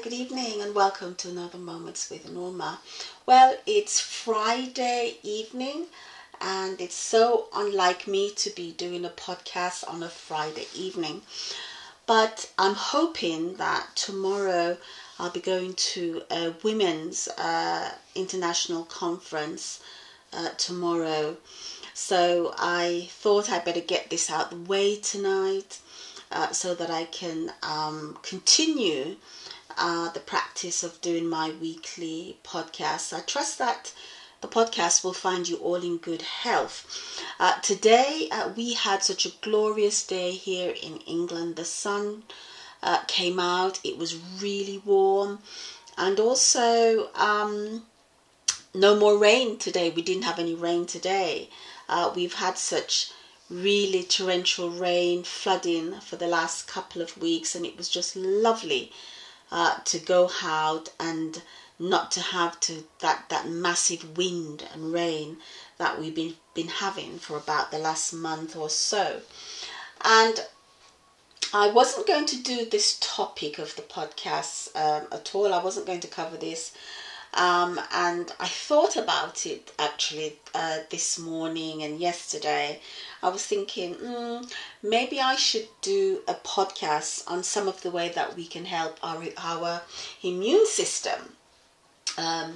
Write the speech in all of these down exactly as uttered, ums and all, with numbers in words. Hi, good evening and welcome to another Moments with Norma. Well, it's Friday evening and it's so unlike me to be doing a podcast on a Friday evening. But I'm hoping that tomorrow I'll be going to a women's uh, international conference uh, tomorrow. So I thought I'd better get this out the way tonight uh, so that I can um, continue Uh, the practice of doing my weekly podcast. I trust that the podcast will find you all in good health. Uh, today uh, we had such a glorious day here in England. The sun uh, came out. It was really warm, and also um, no more rain today. We didn't have any rain today. Uh, we've had such really torrential rain, flooding for the last couple of weeks, and it was just lovely. Uh, to go out and not to have to that, that massive wind and rain that we've been, been having for about the last month or so. And I wasn't going to do this topic of the podcast um, at all. I wasn't going to cover this. Um, and I thought about it actually uh, this morning and yesterday. I was thinking, mm, maybe I should do a podcast on some of the way that we can help our, our immune system um,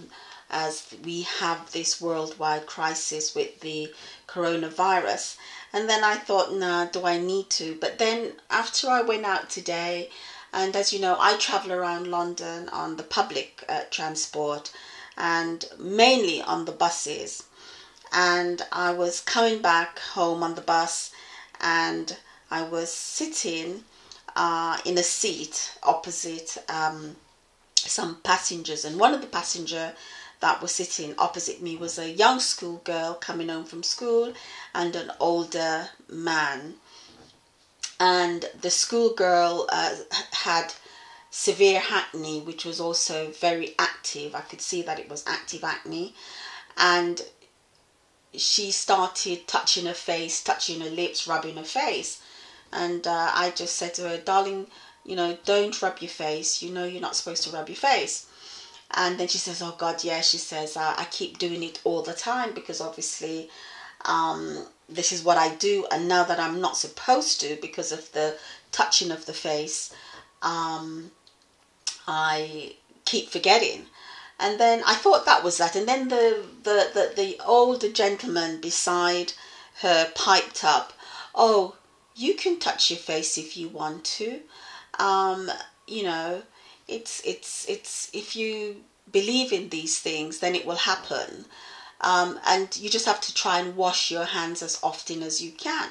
as we have this worldwide crisis with the coronavirus. And then I thought, nah, do I need to? But then after I went out today, and as you know, I travel around London on the public uh, transport and mainly on the buses. And I was coming back home on the bus and I was sitting uh, in a seat opposite um, some passengers. And one of the passengers that was sitting opposite me was a young schoolgirl coming home from school and an older man. And the schoolgirl uh, had severe acne, which was also very active. I could see that it was active acne. And she started touching her face, touching her lips, rubbing her face. And uh, I just said to her, darling, you know, don't rub your face. You know you're not supposed to rub your face. And then she says, oh, God, yeah, she says, uh, I keep doing it all the time because obviously Um, this is what I do, and now that I'm not supposed to because of the touching of the face, um, I keep forgetting. And then I thought that was that. And then the, the, the, the older gentleman beside her piped up, oh, you can touch your face if you want to. Um, you know, it's, it's, it's, if you believe in these things, then it will happen. Um, and you just have to try and wash your hands as often as you can.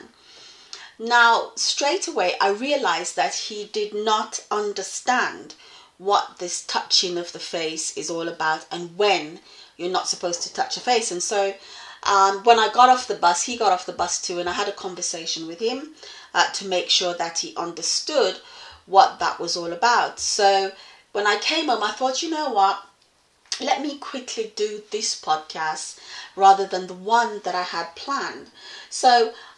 Now, straight away, I realized that he did not understand what this touching of the face is all about and when you're not supposed to touch a face. And so um, when I got off the bus, he got off the bus too, and I had a conversation with him uh, to make sure that he understood what that was all about. So when I came home, I thought, you know what? Let me quickly do this podcast rather than the one that I had planned. So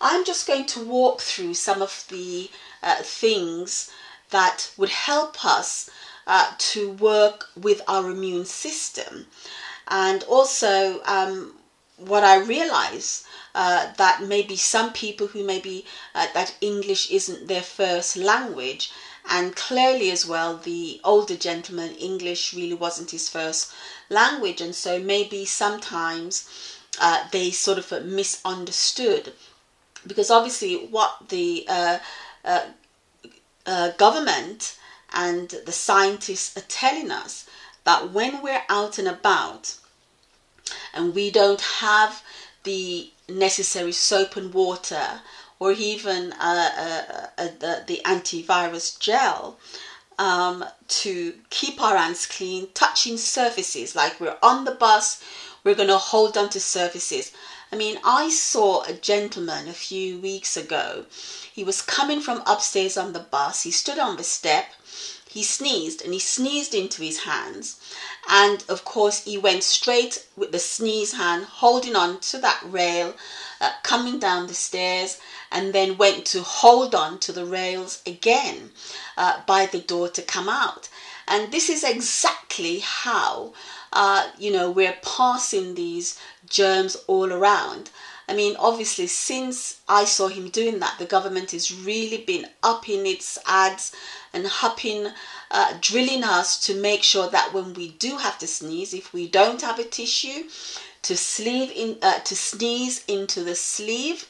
I'm just going to walk through some of the uh, things that would help us uh, to work with our immune system. And also um, what I realize uh, that maybe some people who maybe uh, that English isn't their first language. And clearly as well, the older gentleman, English really wasn't his first language. And so maybe sometimes uh, they sort of misunderstood. Because obviously what the uh, uh, uh, government and the scientists are telling us, that when we're out and about and we don't have the necessary soap and water, or even uh, uh, uh, the, the antivirus gel um, to keep our hands clean, touching surfaces. Like we're on the bus, we're going to hold on to surfaces. I mean, I saw a gentleman a few weeks ago. He was coming from upstairs on the bus. He stood on the step. He sneezed, and he sneezed into his hands. And, of course, he went straight with the sneeze hand, holding on to that rail, uh, coming down the stairs, and then went to hold on to the rails again uh, by the door to come out. And this is exactly how, uh, you know, we're passing these germs all around. I mean, obviously, since I saw him doing that, the government has really been upping its ads and upping, uh, drilling us to make sure that when we do have to sneeze, if we don't have a tissue, to, sleeve in, uh, to sneeze into the sleeve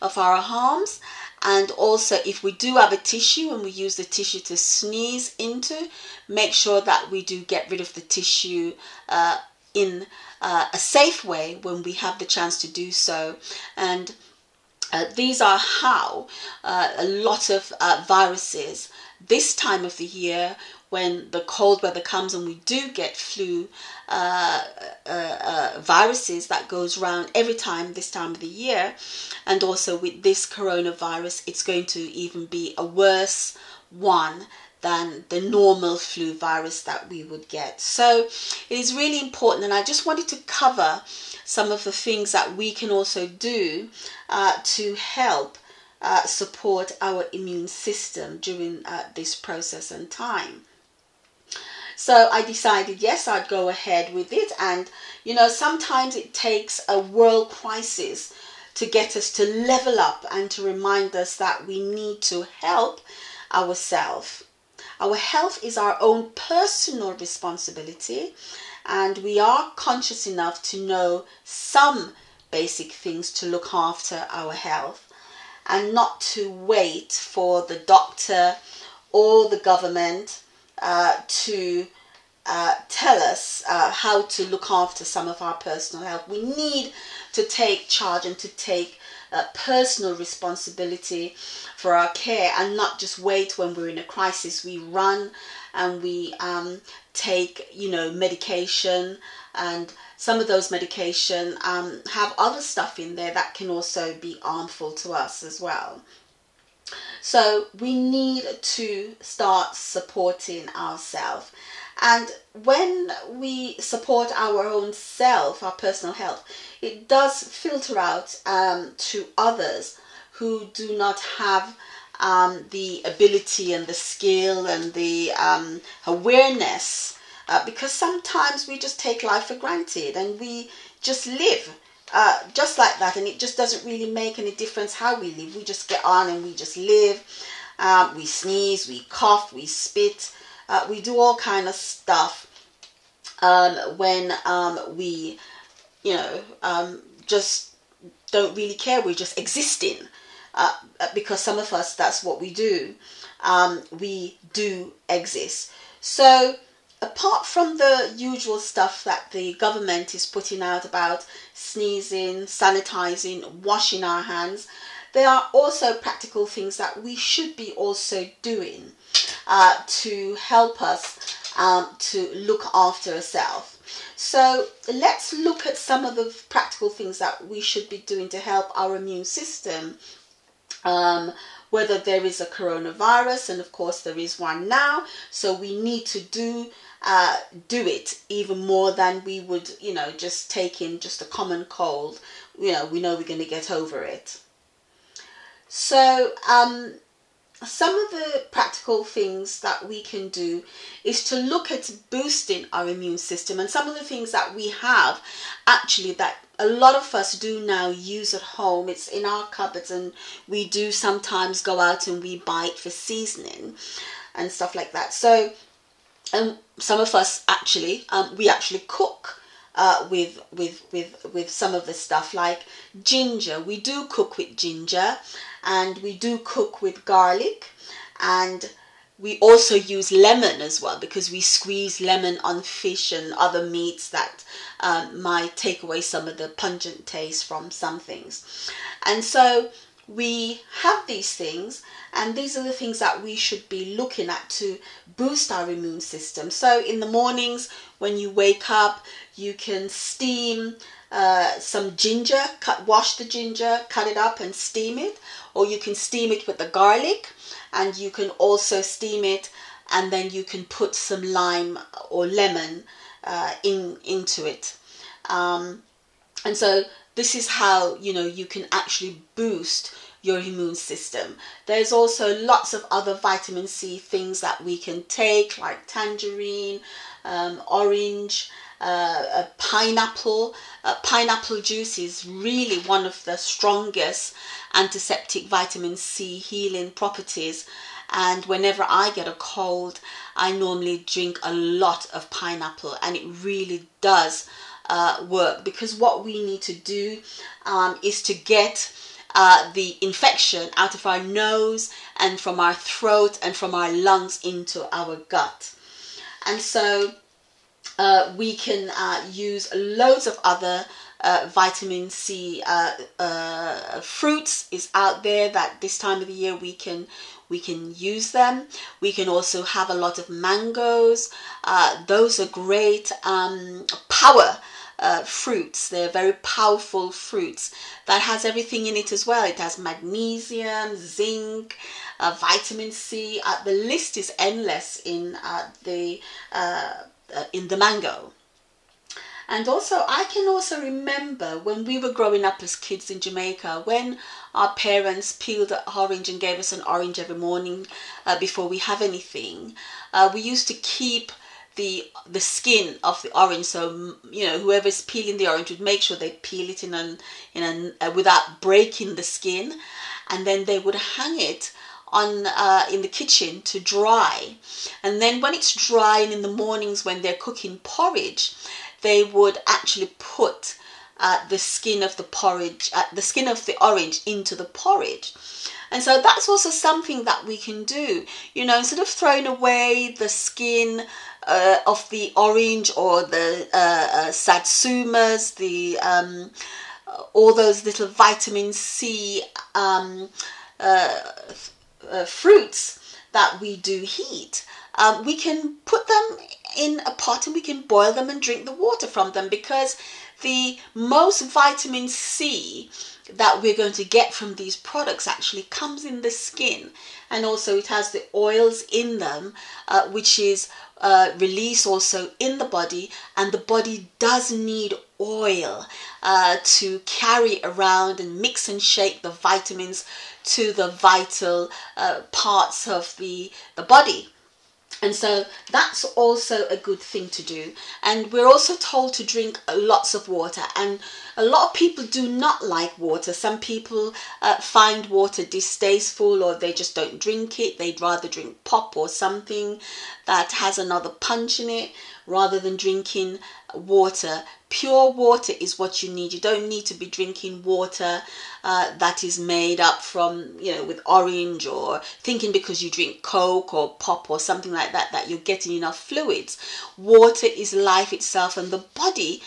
of our arms. And also, if we do have a tissue and we use the tissue to sneeze into, make sure that we do get rid of the tissue uh, in uh, a safe way when we have the chance to do so. And uh, these are how uh, a lot of uh, viruses this time of the year, when the cold weather comes and we do get flu uh, uh, uh, viruses that goes round every time this time of the year. And also with this coronavirus, it's going to even be a worse one than the normal flu virus that we would get. So it is really important, and I just wanted to cover some of the things that we can also do uh, to help uh, support our immune system during uh, this process and time. So I decided, yes, I'd go ahead with it. And, you know, sometimes it takes a world crisis to get us to level up and to remind us that we need to help ourselves. Our health is our own personal responsibility, and we are conscious enough to know some basic things to look after our health and not to wait for the doctor or the government Uh, to uh, tell us uh, how to look after some of our personal health. We need to take charge and to take uh, personal responsibility for our care, and not just wait when we're in a crisis. We run and we um, take, you know, medication, and some of those medication um, have other stuff in there that can also be harmful to us as well. So we need to start supporting ourselves. And when we support our own self, our personal health, it does filter out um, to others who do not have um, the ability and the skill and the um, awareness. Uh, because sometimes we just take life for granted and we just live. Uh, just like that, and it just doesn't really make any difference how we live. We just get on and we just live. Um, we sneeze, we cough, we spit, uh, we do all kind of stuff um, when um, we, you know, um, just don't really care. We're just existing uh, because some of us, that's what we do. Um, we do exist. So apart from the usual stuff that the government is putting out about sneezing, sanitizing, washing our hands, there are also practical things that we should be also doing uh, to help us um, to look after ourselves. So let's look at some of the practical things that we should be doing to help our immune system, um, whether there is a coronavirus, and of course there is one now, so we need to do Uh, do it even more than we would, you know, just take in just a common cold. You know, we know we're going to get over it. So um, some of the practical things that we can do is to look at boosting our immune system, and some of the things that we have actually that a lot of us do now use at home. It's in our cupboards, and we do sometimes go out and we buy it for seasoning and stuff like that. So and some of us actually, um, we actually cook uh, with, with, with, with some of the stuff like ginger. We do cook with ginger, and we do cook with garlic, and we also use lemon as well, because we squeeze lemon on fish and other meats that um, might take away some of the pungent taste from some things. And so we have these things, and these are the things that we should be looking at to boost our immune system. So in the mornings when you wake up, you can steam uh, some ginger, cut, wash the ginger, cut it up and steam it, or you can steam it with the garlic, and you can also steam it, and then you can put some lime or lemon uh, in into it. Um, and so this is how, you know, you can actually boost your immune system. There's also lots of other vitamin C things that we can take, like tangerine, um, orange, uh, a pineapple. Uh, pineapple juice is really one of the strongest antiseptic vitamin C healing properties. And whenever I get a cold, I normally drink a lot of pineapple, and it really does uh, work, because what we need to do um, is to get uh, the infection out of our nose and from our throat and from our lungs into our gut. And so uh, we can uh, use loads of other Uh, vitamin C uh, uh, fruits is out there that this time of the year we can we can use them. We can also have a lot of mangoes. Uh, those are great um, power uh, fruits. They're very powerful fruits that has everything in it as well. It has magnesium, zinc, uh, vitamin C. Uh, the list is endless in uh, the uh, uh, in the mango. And also, I can also remember when we were growing up as kids in Jamaica, when our parents peeled an orange and gave us an orange every morning uh, before we have anything, uh, we used to keep the the skin of the orange. So, you know, whoever's peeling the orange would make sure they peel it in an, in an, uh, without breaking the skin, and then they would hang it on uh, in the kitchen to dry. And then when it's dry, and in the mornings when they're cooking porridge, they would actually put uh, the skin of the porridge, uh, the skin of the orange into the porridge. And so that's also something that we can do, you know, instead of throwing away the skin uh, of the orange or the uh, uh, satsumas, the um, all those little vitamin C um, uh, uh, fruits that we do eat. Um, we can put them in a pot and we can boil them and drink the water from them, because the most vitamin C that we're going to get from these products actually comes in the skin, and also it has the oils in them uh, which is uh, released also in the body, and the body does need oil uh, to carry around and mix and shake the vitamins to the vital uh, parts of the, the body. And so that's also a good thing to do. And we're also told to drink lots of water. And a lot of people do not like water. Some people uh, find water distasteful, or they just don't drink it. They'd rather drink pop or something that has another punch in it, rather than drinking water. Pure water is what you need. You don't need to be drinking water uh, that is made up from, you know, with orange, or thinking because you drink Coke or pop or something like that, that you're getting enough fluids. Water is life itself, and the body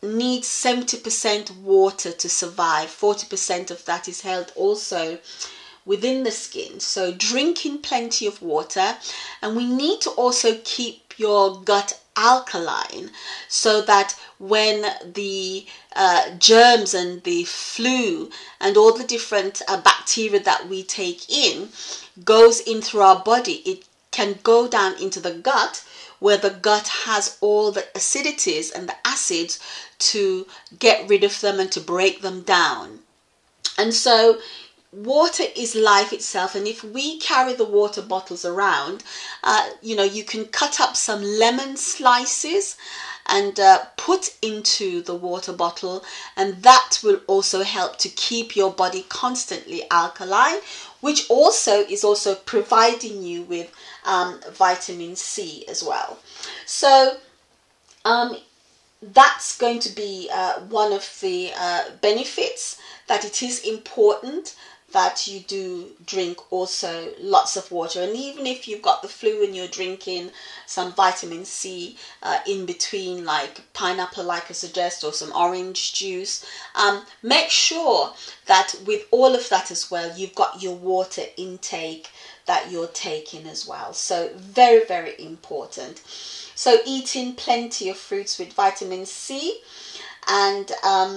needs seventy percent water to survive. forty percent of that is held also within the skin. So drinking plenty of water, and we need to also keep your gut alkaline, so that when the uh, germs and the flu and all the different uh, bacteria that we take in goes in through our body, it can go down into the gut, where the gut has all the acidities and the acids to get rid of them and to break them down. And so water is life itself, and if we carry the water bottles around, uh, you know, you can cut up some lemon slices and uh, put into the water bottle, and that will also help to keep your body constantly alkaline, which also is also providing you with um, vitamin C as well. So um, that's going to be uh, one of the uh, benefits, that it is important that you do drink also lots of water. And even if you've got the flu and you're drinking some vitamin C uh, in between, like pineapple, like I suggest, or some orange juice, um, make sure that with all of that as well, you've got your water intake that you're taking as well. So very, very important. So eating plenty of fruits with vitamin C, and um,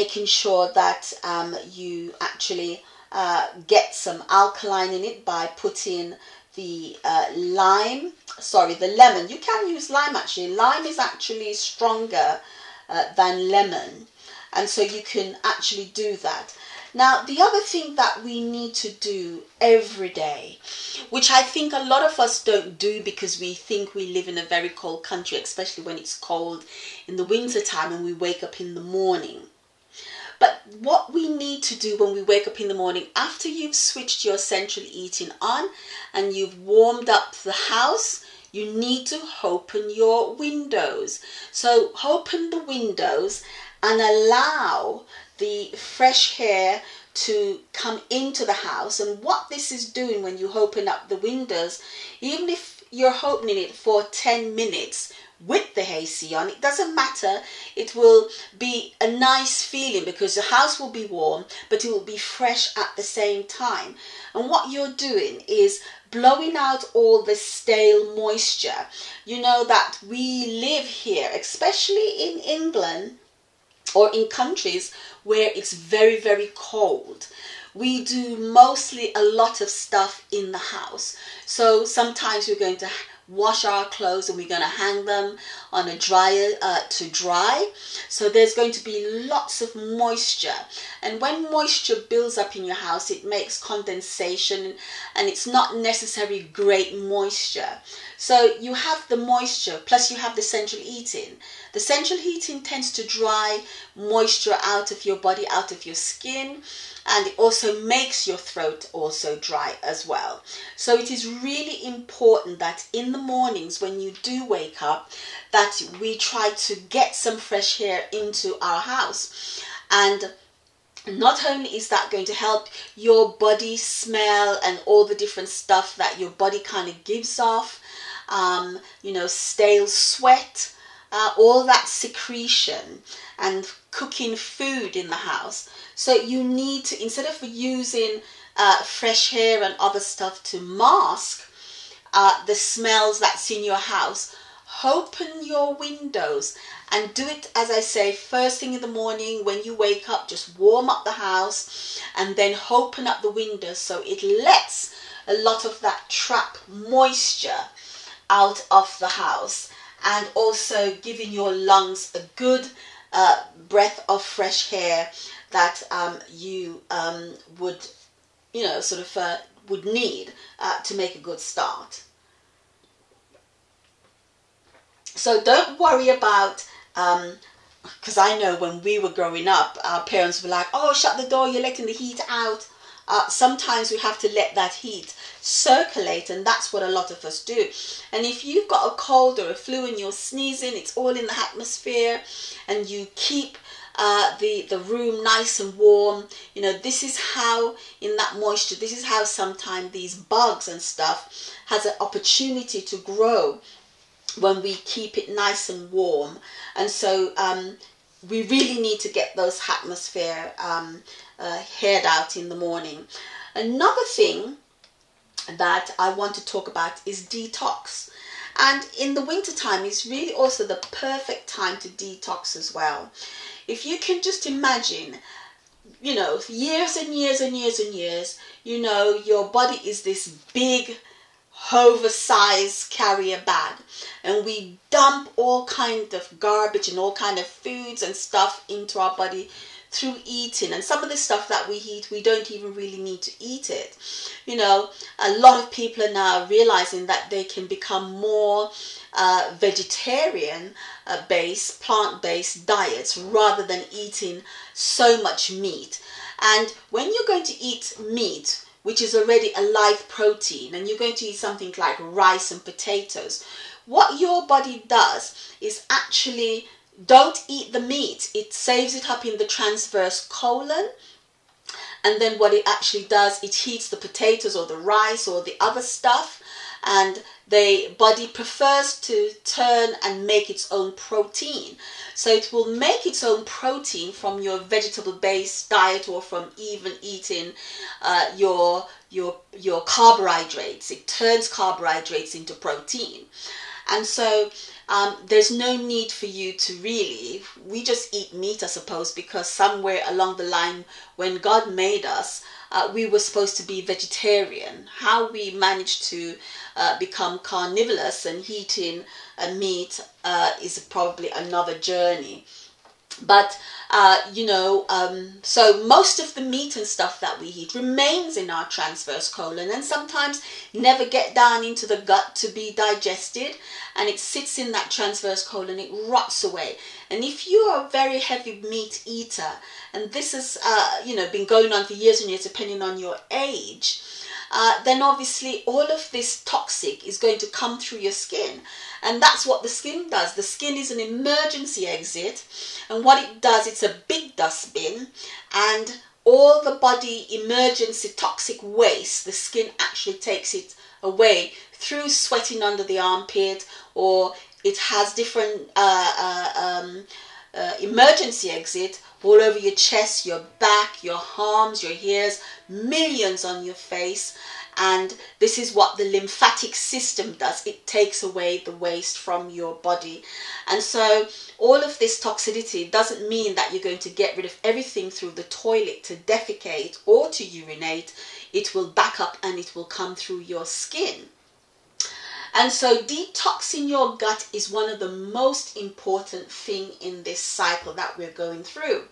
making sure that um, you actually uh, get some alkaline in it by putting the uh, lime, sorry, the lemon. You can use lime actually. Lime is actually stronger uh, than lemon. And so you can actually do that. Now, the other thing that we need to do every day, which I think a lot of us don't do because we think we live in a very cold country, especially when it's cold in the winter time and we wake up in the morning. But what we need to do when we wake up in the morning, after you've switched your central heating on and you've warmed up the house, you need to open your windows. So open the windows and allow the fresh air to come into the house. And what this is doing when you open up the windows, even if you're opening it for ten minutes, with the A C on, it doesn't matter, it will be a nice feeling because the house will be warm but it will be fresh at the same time. And what you're doing is blowing out all the stale moisture. You know that we live here, especially in England or in countries where it's very very cold. We do mostly a lot of stuff in the house, so sometimes we're going to wash our clothes and we're going to hang them on a dryer uh, to dry. So there's going to be lots of moisture, and when moisture builds up in your house it makes condensation, and it's not necessarily great moisture. So you have the moisture plus you have the central heating. The central heating tends to dry moisture out of your body, out of your skin, and it also makes your throat also dry as well. So it is really important that in the mornings when you do wake up that we try to get some fresh air into our house. And not only is that going to help your body smell and all the different stuff that your body kind of gives off, um, you know, stale sweat, uh, all that secretion, and cooking food in the house. So you need to, instead of using uh, fresh air and other stuff to mask uh, the smells that's in your house, open your windows and do it, as I say, first thing in the morning when you wake up. Just warm up the house and then open up the windows so it lets a lot of that trap moisture out of the house, and also giving your lungs a good uh, breath of fresh air that um, you um, would, you know, sort of uh, would need uh, to make a good start. So don't worry about, um, because I know when we were growing up, our parents were like, oh, shut the door, you're letting the heat out. Uh, sometimes we have to let that heat circulate, and that's what a lot of us do. And if you've got a cold or a flu and you're sneezing, it's all in the atmosphere, and you keep uh, the, the room nice and warm. You know, this is how, in that moisture, this is how sometimes these bugs and stuff has an opportunity to grow when we keep it nice and warm. And so um, we really need to get those atmosphere um, uh, aired out in the morning. Another thing that I want to talk about is detox. And in the winter time is really also the perfect time to detox as well. If you can just imagine, you know, years and years and years and years, you know, your body is this big oversized carrier bag, and we dump all kind of garbage and all kind of foods and stuff into our body through eating. And some of the stuff that we eat, we don't even really need to eat it. You know, a lot of people are now realizing that they can become more uh, vegetarian uh, based, plant-based diets rather than eating so much meat. And when you're going to eat meat, which is already a live protein, and you're going to eat something like rice and potatoes, what your body does is actually don't eat the meat. It saves it up in the transverse colon, and then what it actually does, it heats the potatoes or the rice or the other stuff, and the body prefers to turn and make its own protein. So it will make its own protein from your vegetable-based diet or from even eating uh, your, your, your carbohydrates. It turns carbohydrates into protein. And so um, there's no need for you to really, we just eat meat, I suppose, because somewhere along the line when God made us, Uh, we were supposed to be vegetarian. How we managed to uh, become carnivorous and eating uh, meat uh, is probably another journey. But, uh, you know, um, so most of the meat and stuff that we eat remains in our transverse colon and sometimes never get down into the gut to be digested. And it sits in that transverse colon, it rots away. And if you are a very heavy meat eater, and this has, uh, you know, been going on for years and years, depending on your age, uh, then obviously all of this toxic is going to come through your skin. And that's what the skin does. The skin is an emergency exit. And what it does, it's a big dustbin. And all the body emergency toxic waste, the skin actually takes it away through sweating under the armpit, or it has different uh, uh, um, uh, emergency exit all over your chest, your back, your arms, your ears, millions on your face. And this is what the lymphatic system does. It takes away the waste from your body. And so all of this toxicity doesn't mean that you're going to get rid of everything through the toilet to defecate or to urinate. It will back up and it will come through your skin. And so detoxing your gut is one of the most important thing in this cycle that we're going through.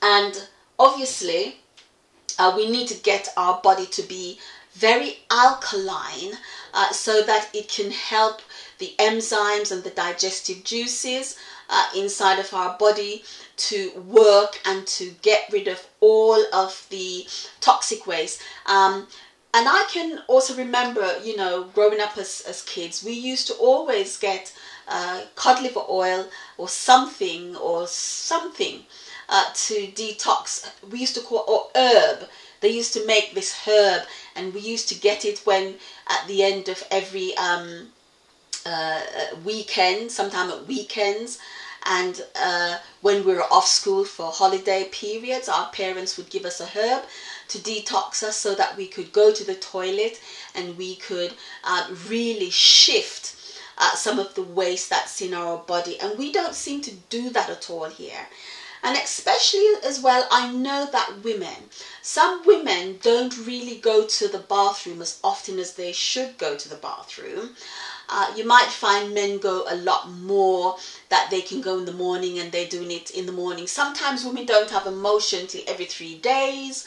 And obviously, Uh, we need to get our body to be very alkaline uh, so that it can help the enzymes and the digestive juices uh, inside of our body to work and to get rid of all of the toxic waste. Um, and I can also remember, you know, growing up as, as kids, we used to always get uh, cod liver oil or something or something. Uh, to detox. We used to call it, or herb. They used to make this herb, and we used to get it when at the end of every um, uh, weekend, sometime at weekends, and uh, when we were off school for holiday periods, our parents would give us a herb to detox us so that we could go to the toilet and we could uh, really shift uh, some of the waste that's in our body. And we don't seem to do that at all here. And especially as well, I know that women, some women don't really go to the bathroom as often as they should go to the bathroom. Uh, you might find men go a lot more, that they can go in the morning and they're doing it in the morning. Sometimes women don't have a motion till every three days.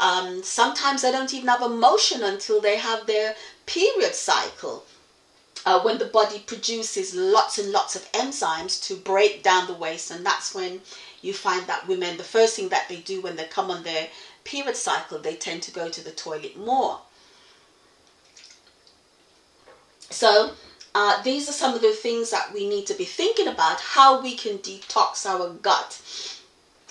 Um, sometimes they don't even have a motion until they have their period cycle. Uh, when the body produces lots and lots of enzymes to break down the waste, and that's when you find that women, the first thing that they do when they come on their period cycle, they tend to go to the toilet more. So uh, these are some of the things that we need to be thinking about, how we can detox our gut.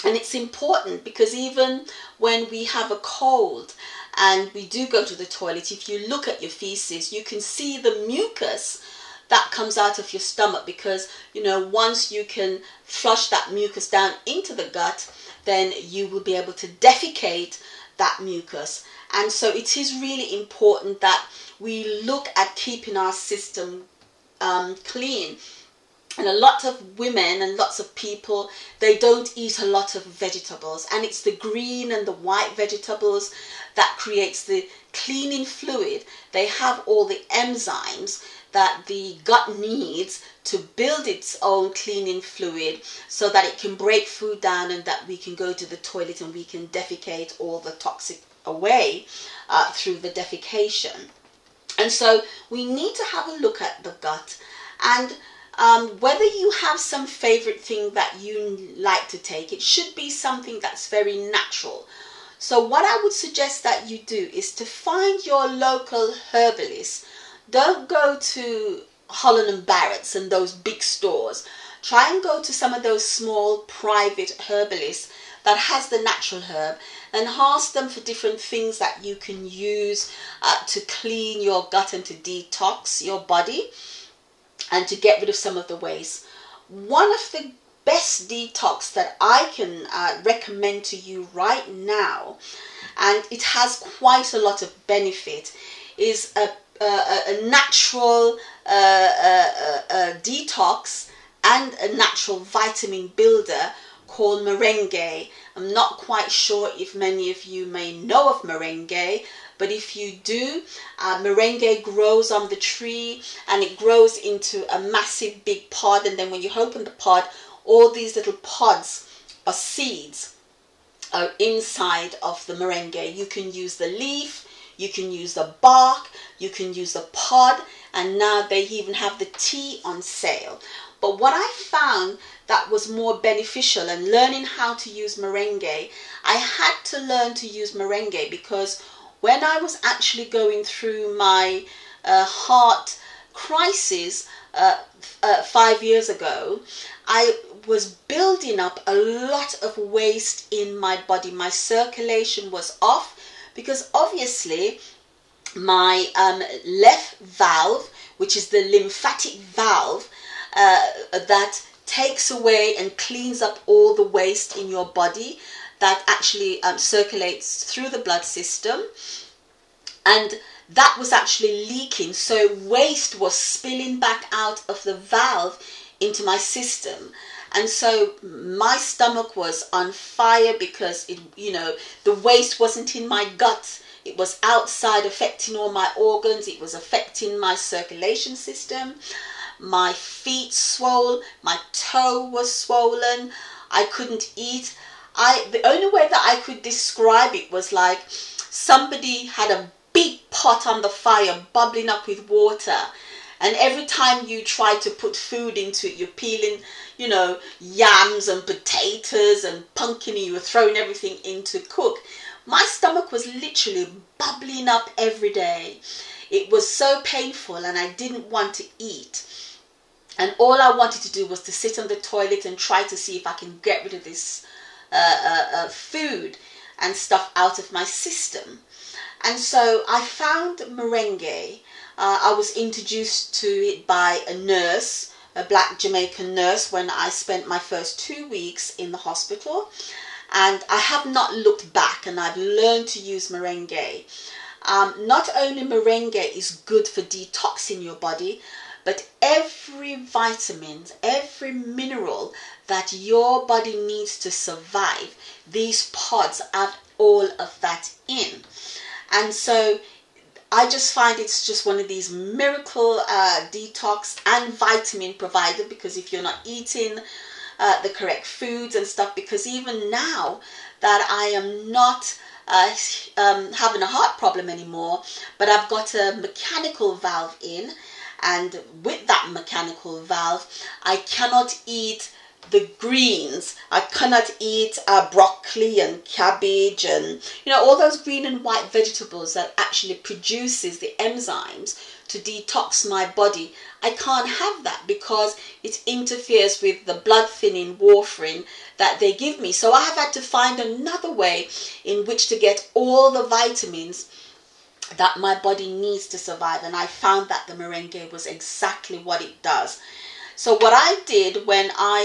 And it's important because even when we have a cold and we do go to the toilet, if you look at your feces, you can see the mucus that comes out of your stomach, because, you know, once you can flush that mucus down into the gut, then you will be able to defecate that mucus. And so it is really important that we look at keeping our system um, clean. And a lot of women and lots of people, they don't eat a lot of vegetables. And it's the green and the white vegetables that creates the cleaning fluid. They have all the enzymes that the gut needs to build its own cleaning fluid so that it can break food down and that we can go to the toilet and we can defecate all the toxic away uh, through the defecation. And so we need to have a look at the gut. And Um, whether you have some favorite thing that you like to take, it should be something that's very natural. So what I would suggest that you do is to find your local herbalist. Don't go to Holland and Barrett's and those big stores. Try and go to some of those small private herbalists that has the natural herb, and ask them for different things that you can use uh, to clean your gut and to detox your body and to get rid of some of the waste. One of the best detox that I can uh, recommend to you right now, and it has quite a lot of benefit, is a, a, a natural uh, a, a, a detox and a natural vitamin builder called moringa. I'm not quite sure if many of you may know of moringa, but if you do, uh, moringa grows on the tree and it grows into a massive big pod, and then when you open the pod, all these little pods or seeds are inside of the moringa. You can use the leaf, you can use the bark, you can use the pod, and now they even have the tea on sale. But what I found that was more beneficial, and learning how to use moringa, I had to learn to use moringa because when I was actually going through my uh, heart crisis uh, uh, five years ago, I was building up a lot of waste in my body. My circulation was off because obviously my um, left valve, which is the lymphatic valve, Uh, that takes away and cleans up all the waste in your body that actually um, circulates through the blood system, and that was actually leaking, so waste was spilling back out of the valve into my system. And so my stomach was on fire because it, you know, the waste wasn't in my gut, it was outside, affecting all my organs, it was affecting my circulation system. My feet swole, my toe was swollen, I couldn't eat. I the only way that I could describe it was like somebody had a big pot on the fire bubbling up with water, and every time you tried to put food into it, you're peeling, you know, yams and potatoes and pumpkin, and you were throwing everything in to cook. My stomach was literally bubbling up every day. It was so painful and I didn't want to eat. And all I wanted to do was to sit on the toilet and try to see if I can get rid of this uh, uh, uh, food and stuff out of my system. And so I found moringa. Uh, I was introduced to it by a nurse, a black Jamaican nurse, when I spent my first two weeks in the hospital. And I have not looked back, and I've learned to use moringa. Um, not only moringa is good for detoxing your body, but every vitamin, every mineral that your body needs to survive, these pods have all of that in. And so I just find it's just one of these miracle uh, detox and vitamin provider, because if you're not eating uh, the correct foods and stuff, because even now that I am not Uh, um, having a heart problem anymore, but I've got a mechanical valve in, and with that mechanical valve I cannot eat the greens. I cannot eat uh, broccoli and cabbage and, you know, all those green and white vegetables that actually produces the enzymes to detox my body. I can't have that because it interferes with the blood thinning, warfarin that they give me. So I have had to find another way in which to get all the vitamins that my body needs to survive, and I found that the moringa was exactly what it does. So what I did when I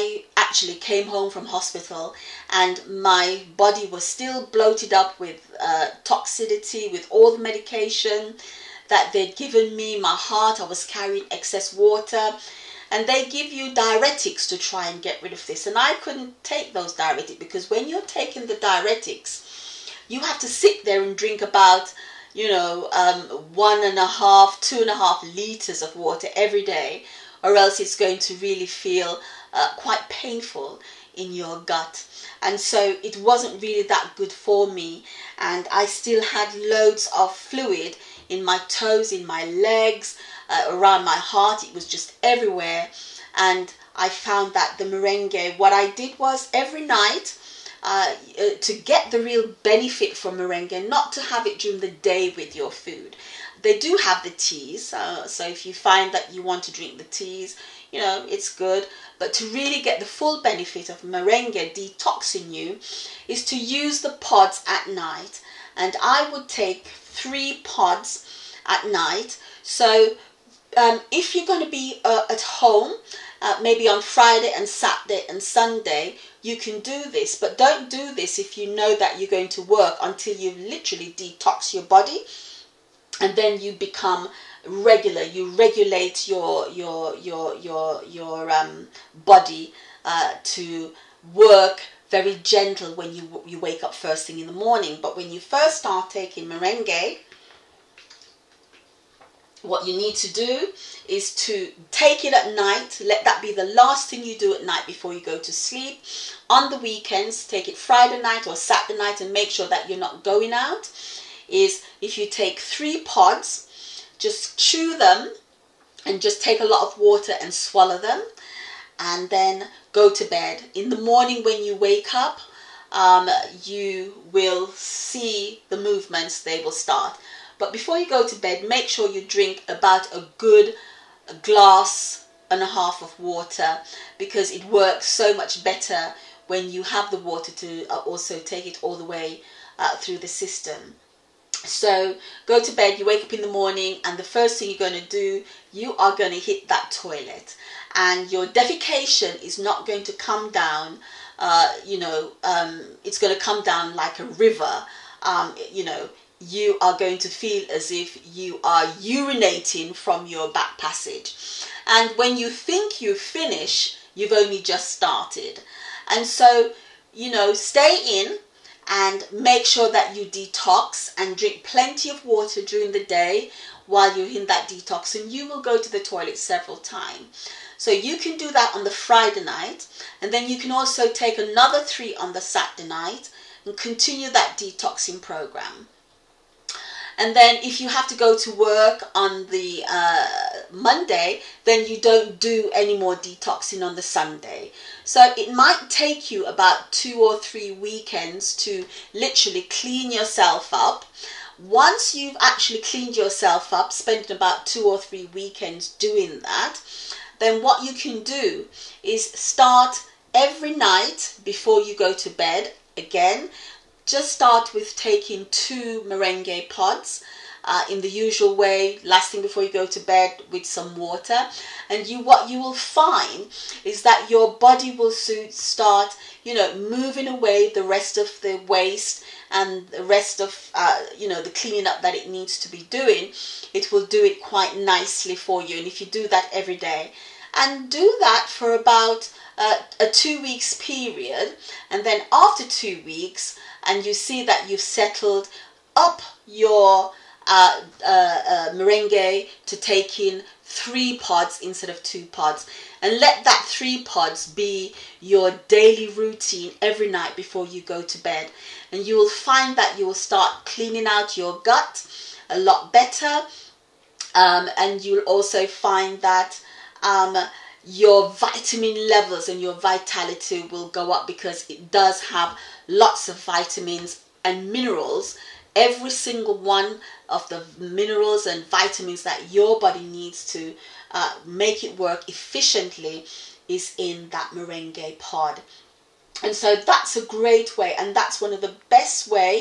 actually came home from hospital and my body was still bloated up with uh, toxicity, with all the medication that they'd given me, my heart, I was carrying excess water, and they give you diuretics to try and get rid of this. And I couldn't take those diuretics because when you're taking the diuretics, you have to sit there and drink about, you know, um, one and a half, two and a half litres of water every day, or else it's going to really feel uh, quite painful in your gut. And so it wasn't really that good for me, and I still had loads of fluid in my toes, in my legs, uh, around my heart. It was just everywhere, and I found that the moringa, what I did was every night, Uh, to get the real benefit from moringa, not to have it during the day with your food. They do have the teas, uh, so if you find that you want to drink the teas, you know, it's good. But to really get the full benefit of moringa detoxing you is to use the pods at night. And I would take three pods at night. So um, if you're going to be uh, at home, Uh, maybe on Friday and Saturday and Sunday, you can do this, but don't do this if you know that you're going to work until you literally detox your body, and then you become regular. You regulate your your your your your um body uh, to work very gentle when you, you wake up first thing in the morning. But when you first start taking moringa, what you need to do is to take it at night. Let that be the last thing you do at night before you go to sleep. On the weekends, take it Friday night or Saturday night, and make sure that you're not going out. Is if you take three pods, just chew them and just take a lot of water and swallow them, and then go to bed. In the morning when you wake up, um, you will see the movements, they will start. But before you go to bed, make sure you drink about a good glass and a half of water, because it works so much better when you have the water to also take it all the way uh, through the system. So go to bed, you wake up in the morning, and the first thing you're going to do, you are going to hit that toilet. And your defecation is not going to come down, uh, you know, um, it's going to come down like a river, um, you know. You are going to feel as if you are urinating from your back passage. And when you think you finish, you've only just started. And so, you know, stay in and make sure that you detox and drink plenty of water during the day while you're in that detox, and you will go to the toilet several times. So you can do that on the Friday night, and then you can also take another three on the Saturday night and continue that detoxing program. And then if you have to go to work on the uh, Monday, then you don't do any more detoxing on the Sunday. So it might take you about two or three weekends to literally clean yourself up. Once you've actually cleaned yourself up, spending about two or three weekends doing that, then what you can do is start every night before you go to bed again. Just start with taking two moringa pods uh, in the usual way, last thing before you go to bed, with some water. And you, what you will find is that your body will soon start, you know, moving away the rest of the waste and the rest of, uh, you know, the cleaning up that it needs to be doing. It will do it quite nicely for you. And if you do that every day, and do that for about uh, a two weeks period, and then after two weeks, and you see that you've settled up your uh, uh, uh, moringa to take in three pods instead of two pods, and let that three pods be your daily routine every night before you go to bed. And you will find that you will start cleaning out your gut a lot better, um, and you'll also find that Um, your vitamin levels and your vitality will go up, because it does have lots of vitamins and minerals. Every single one of the minerals and vitamins that your body needs to uh, make it work efficiently is in that moringa pod. And so that's a great way, and that's one of the best way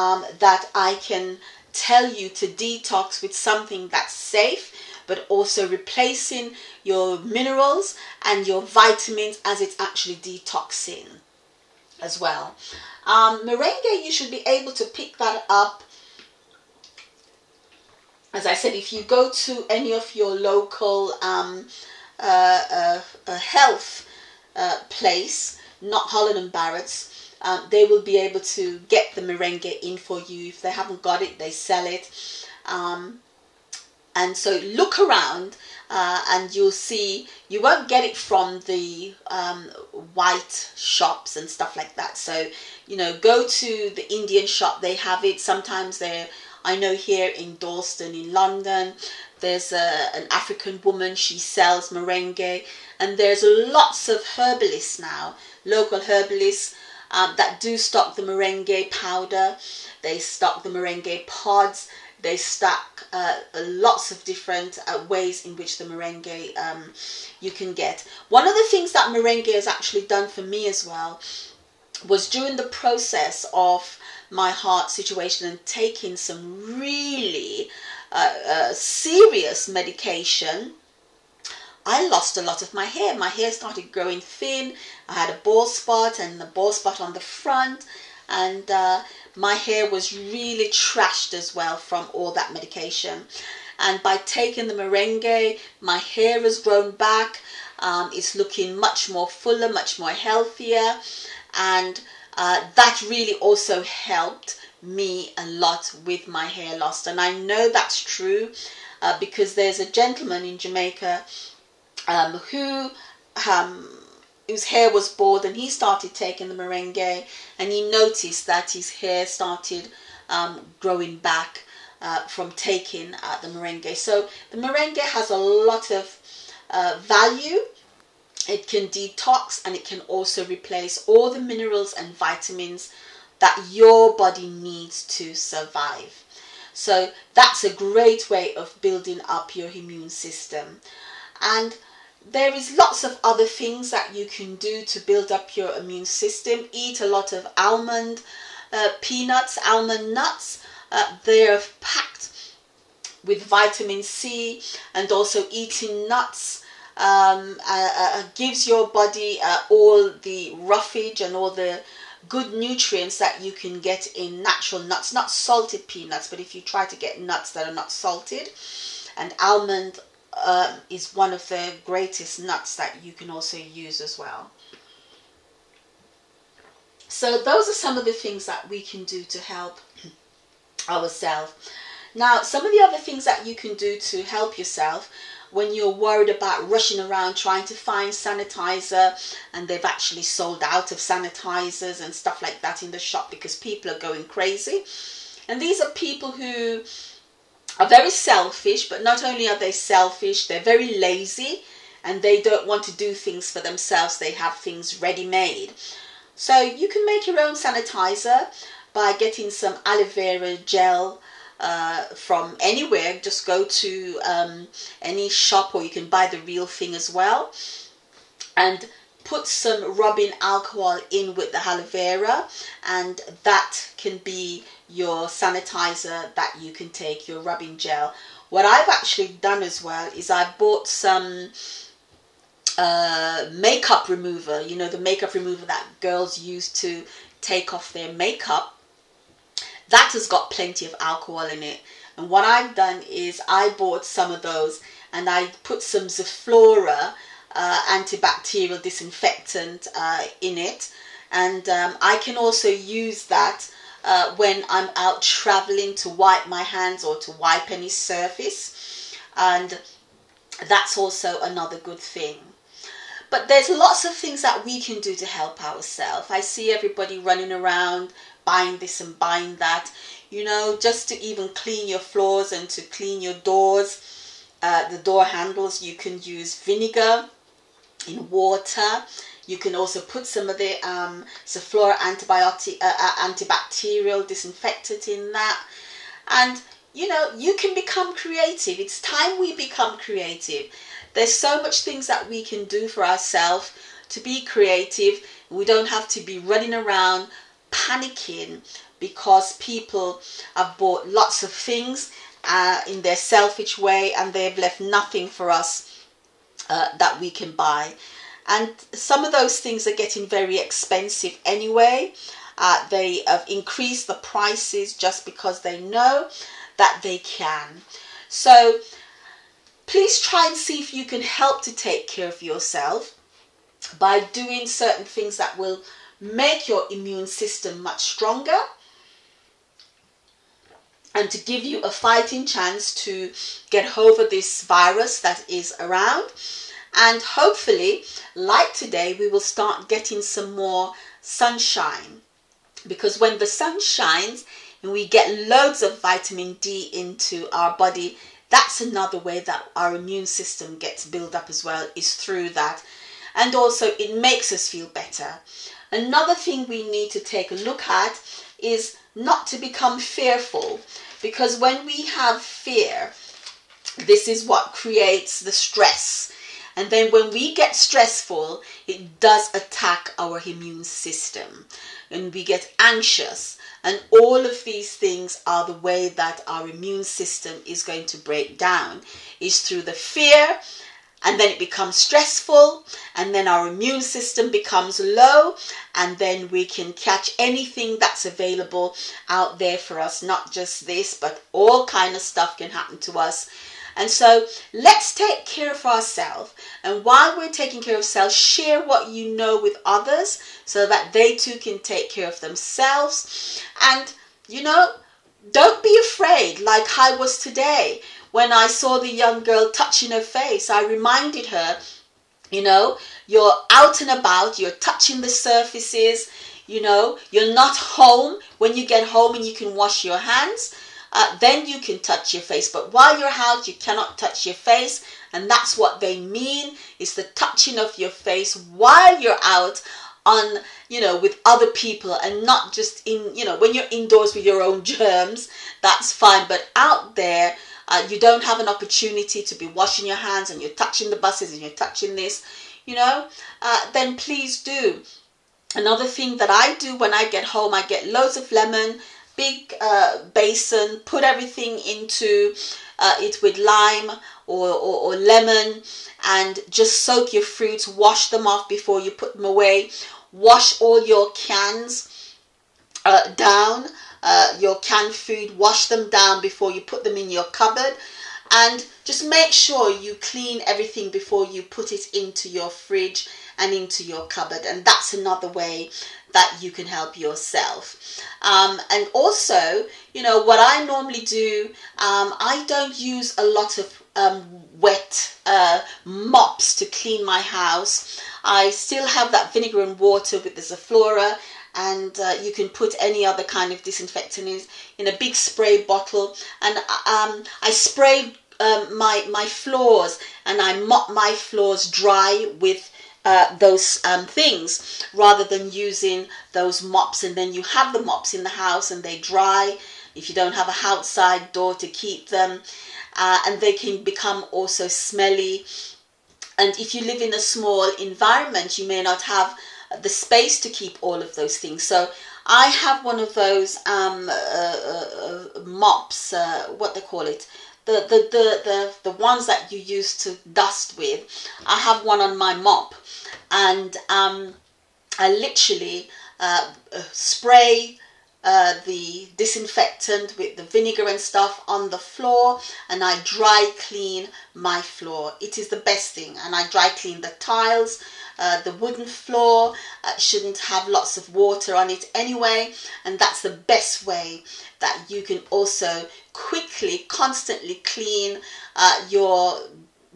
um, that I can tell you to detox with something that's safe, but also replacing your minerals and your vitamins as it's actually detoxing as well. Um, moringa, you should be able to pick that up. As I said, if you go to any of your local um, uh, uh, uh, health uh, place, not Holland and Barrett's, um, they will be able to get the moringa in for you. If they haven't got it, they sell it. Um, And so look around uh, and you'll see, you won't get it from the um, white shops and stuff like that. So, you know, go to the Indian shop, they have it. Sometimes they're, I know here in Dalston in London, there's a, an African woman, she sells moringa. And there's lots of herbalists now, local herbalists um, that do stock the moringa powder. They stock the moringa pods. They stack uh, lots of different uh, ways in which the moringa um, you can get. One of the things that moringa has actually done for me as well was during the process of my heart situation and taking some really uh, uh, serious medication, I lost a lot of my hair. My hair started growing thin. I had a bald spot and the bald spot on the front. And uh, my hair was really trashed as well from all that medication. And by taking the moringa, my hair has grown back. Um, it's looking much more fuller, much more healthier. and uh, that really also helped me a lot with my hair loss. And I know that's true uh, because there's a gentleman in Jamaica um, who um, whose hair was bald, and he started taking the moringa, and he noticed that his hair started um, growing back uh, from taking uh, the moringa. So the moringa has a lot of uh, value. It can detox, and it can also replace all the minerals and vitamins that your body needs to survive. So that's a great way of building up your immune system. And there is lots of other things that you can do to build up your immune system. Eat a lot of almond uh, peanuts, almond nuts. Uh, they are packed with vitamin C, and also eating nuts um, uh, uh, gives your body uh, all the roughage and all the good nutrients that you can get in natural nuts, not salted peanuts. But if you try to get nuts that are not salted, and almond um, is one of the greatest nuts that you can also use as well. So those are some of the things that we can do to help ourselves. Now, some of the other things that you can do to help yourself when you're worried about rushing around trying to find sanitizer, and they've actually sold out of sanitizers and stuff like that in the shop because people are going crazy. And these are people who are very selfish, but not only are they selfish, they're very lazy, and they don't want to do things for themselves. They have things ready-made. So you can make your own sanitizer by getting some aloe vera gel Uh, from anywhere. Just go to um, any shop, or you can buy the real thing as well, and put some rubbing alcohol in with the aloe vera, and that can be your sanitizer that you can take, your rubbing gel. What I've actually done as well is I bought some uh, makeup remover, you know, the makeup remover that girls use to take off their makeup. That has got plenty of alcohol in it. And what I've done is I bought some of those, and I put some Zoflora uh, antibacterial disinfectant uh, in it. And um, I can also use that uh, when I'm out traveling, to wipe my hands or to wipe any surface. And that's also another good thing. But there's lots of things that we can do to help ourselves. I see everybody running around buying this and buying that, you know, just to even clean your floors and to clean your doors, uh, the door handles. You can use vinegar in water. You can also put some of the um, Zoflora antibiotic, uh, uh, antibacterial disinfectant in that. And, you know, you can become creative. It's time we become creative. There's so much things that we can do for ourselves to be creative. We don't have to be running around panicking because people have bought lots of things uh, in their selfish way, and they've left nothing for us uh, that we can buy. And some of those things are getting very expensive anyway. Uh, they have increased the prices just because they know that they can. So please try and see if you can help to take care of yourself by doing certain things that will make your immune system much stronger, and to give you a fighting chance to get over this virus that is around. And hopefully, like today, we will start getting some more sunshine, because when the sun shines and we get loads of vitamin D into our body, that's another way that our immune system gets built up as well, is through that. And also it makes us feel better. Another thing we need to take a look at is not to become fearful, because when we have fear, this is what creates the stress. And then when we get stressful, it does attack our immune system, and we get anxious. And all of these things are the way that our immune system is going to break down, is through the fear. And then it becomes stressful, and then our immune system becomes low, and then we can catch anything that's available out there for us. Not just this, but all kind of stuff can happen to us. And so let's take care of ourselves. And while we're taking care of ourselves, share what you know with others so that they too can take care of themselves. And, you know, don't be afraid, like I was today. When I saw the young girl touching her face, I reminded her, you know, you're out and about, you're touching the surfaces, you know, you're not home. When you get home and you can wash your hands, uh, then you can touch your face. But while you're out, you cannot touch your face. And that's what they mean, is the touching of your face while you're out on, you know, with other people, and not just in, you know, when you're indoors with your own germs, that's fine. But out there, Uh, you don't have an opportunity to be washing your hands and you're touching the buses and you're touching this, you know, uh, then please do. Another thing that I do when I get home, I get loads of lemon, big uh, basin, put everything into uh, it with lime or, or, or lemon, and just soak your fruits, wash them off before you put them away, wash all your cans uh, down. Uh, your canned food, wash them down before you put them in your cupboard, and just make sure you clean everything before you put it into your fridge and into your cupboard. And that's another way that you can help yourself. Um, and also, you know, what I normally do, um, I don't use a lot of um, wet uh, mops to clean my house. I still have that vinegar and water with the Zoflora. And uh, you can put any other kind of disinfectant in, in a big spray bottle. And um, I spray um, my, my floors, and I mop my floors dry with uh, those um, things, rather than using those mops. And then you have the mops in the house and they dry if you don't have a outside door to keep them. Uh, and they can become also smelly. And if you live in a small environment, you may not have the space to keep all of those things. So I have one of those um, uh, uh, mops, uh, what they call it, the, the the the the ones that you used to dust with. I have one on my mop, and um, I literally uh, spray uh, the disinfectant with the vinegar and stuff on the floor, and I dry clean my floor. It is the best thing, and I dry clean the tiles. Uh, the wooden floor uh, shouldn't have lots of water on it anyway, and that's the best way that you can also quickly, constantly clean uh, your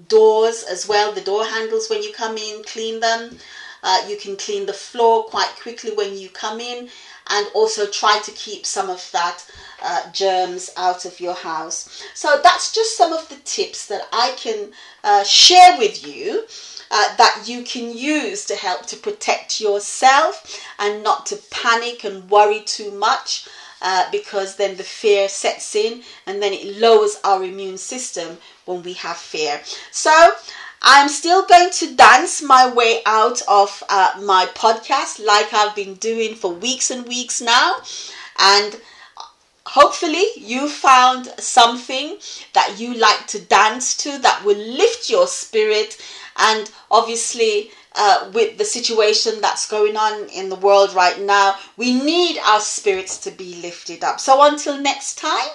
doors as well, the door handles when you come in, clean them. Uh, you can clean the floor quite quickly when you come in, and also try to keep some of that uh, germs out of your house. So that's just some of the tips that I can uh, share with you uh, that you can use to help to protect yourself and not to panic and worry too much, uh, because then the fear sets in and then it lowers our immune system when we have fear. So I'm still going to dance my way out of uh, my podcast, like I've been doing for weeks and weeks now. And hopefully you found something that you like to dance to that will lift your spirit. And obviously, uh, with the situation that's going on in the world right now, we need our spirits to be lifted up. So until next time,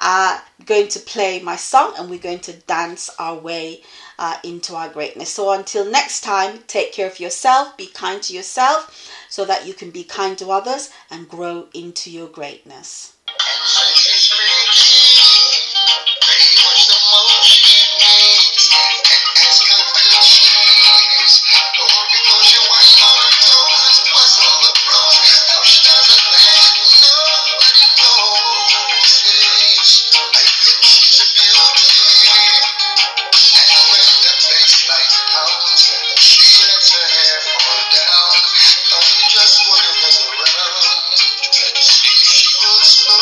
Uh, going to play my song, and we're going to dance our way uh, into our greatness. So until next time, take care of yourself, be kind to yourself so that you can be kind to others and grow into your greatness. Slow.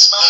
smell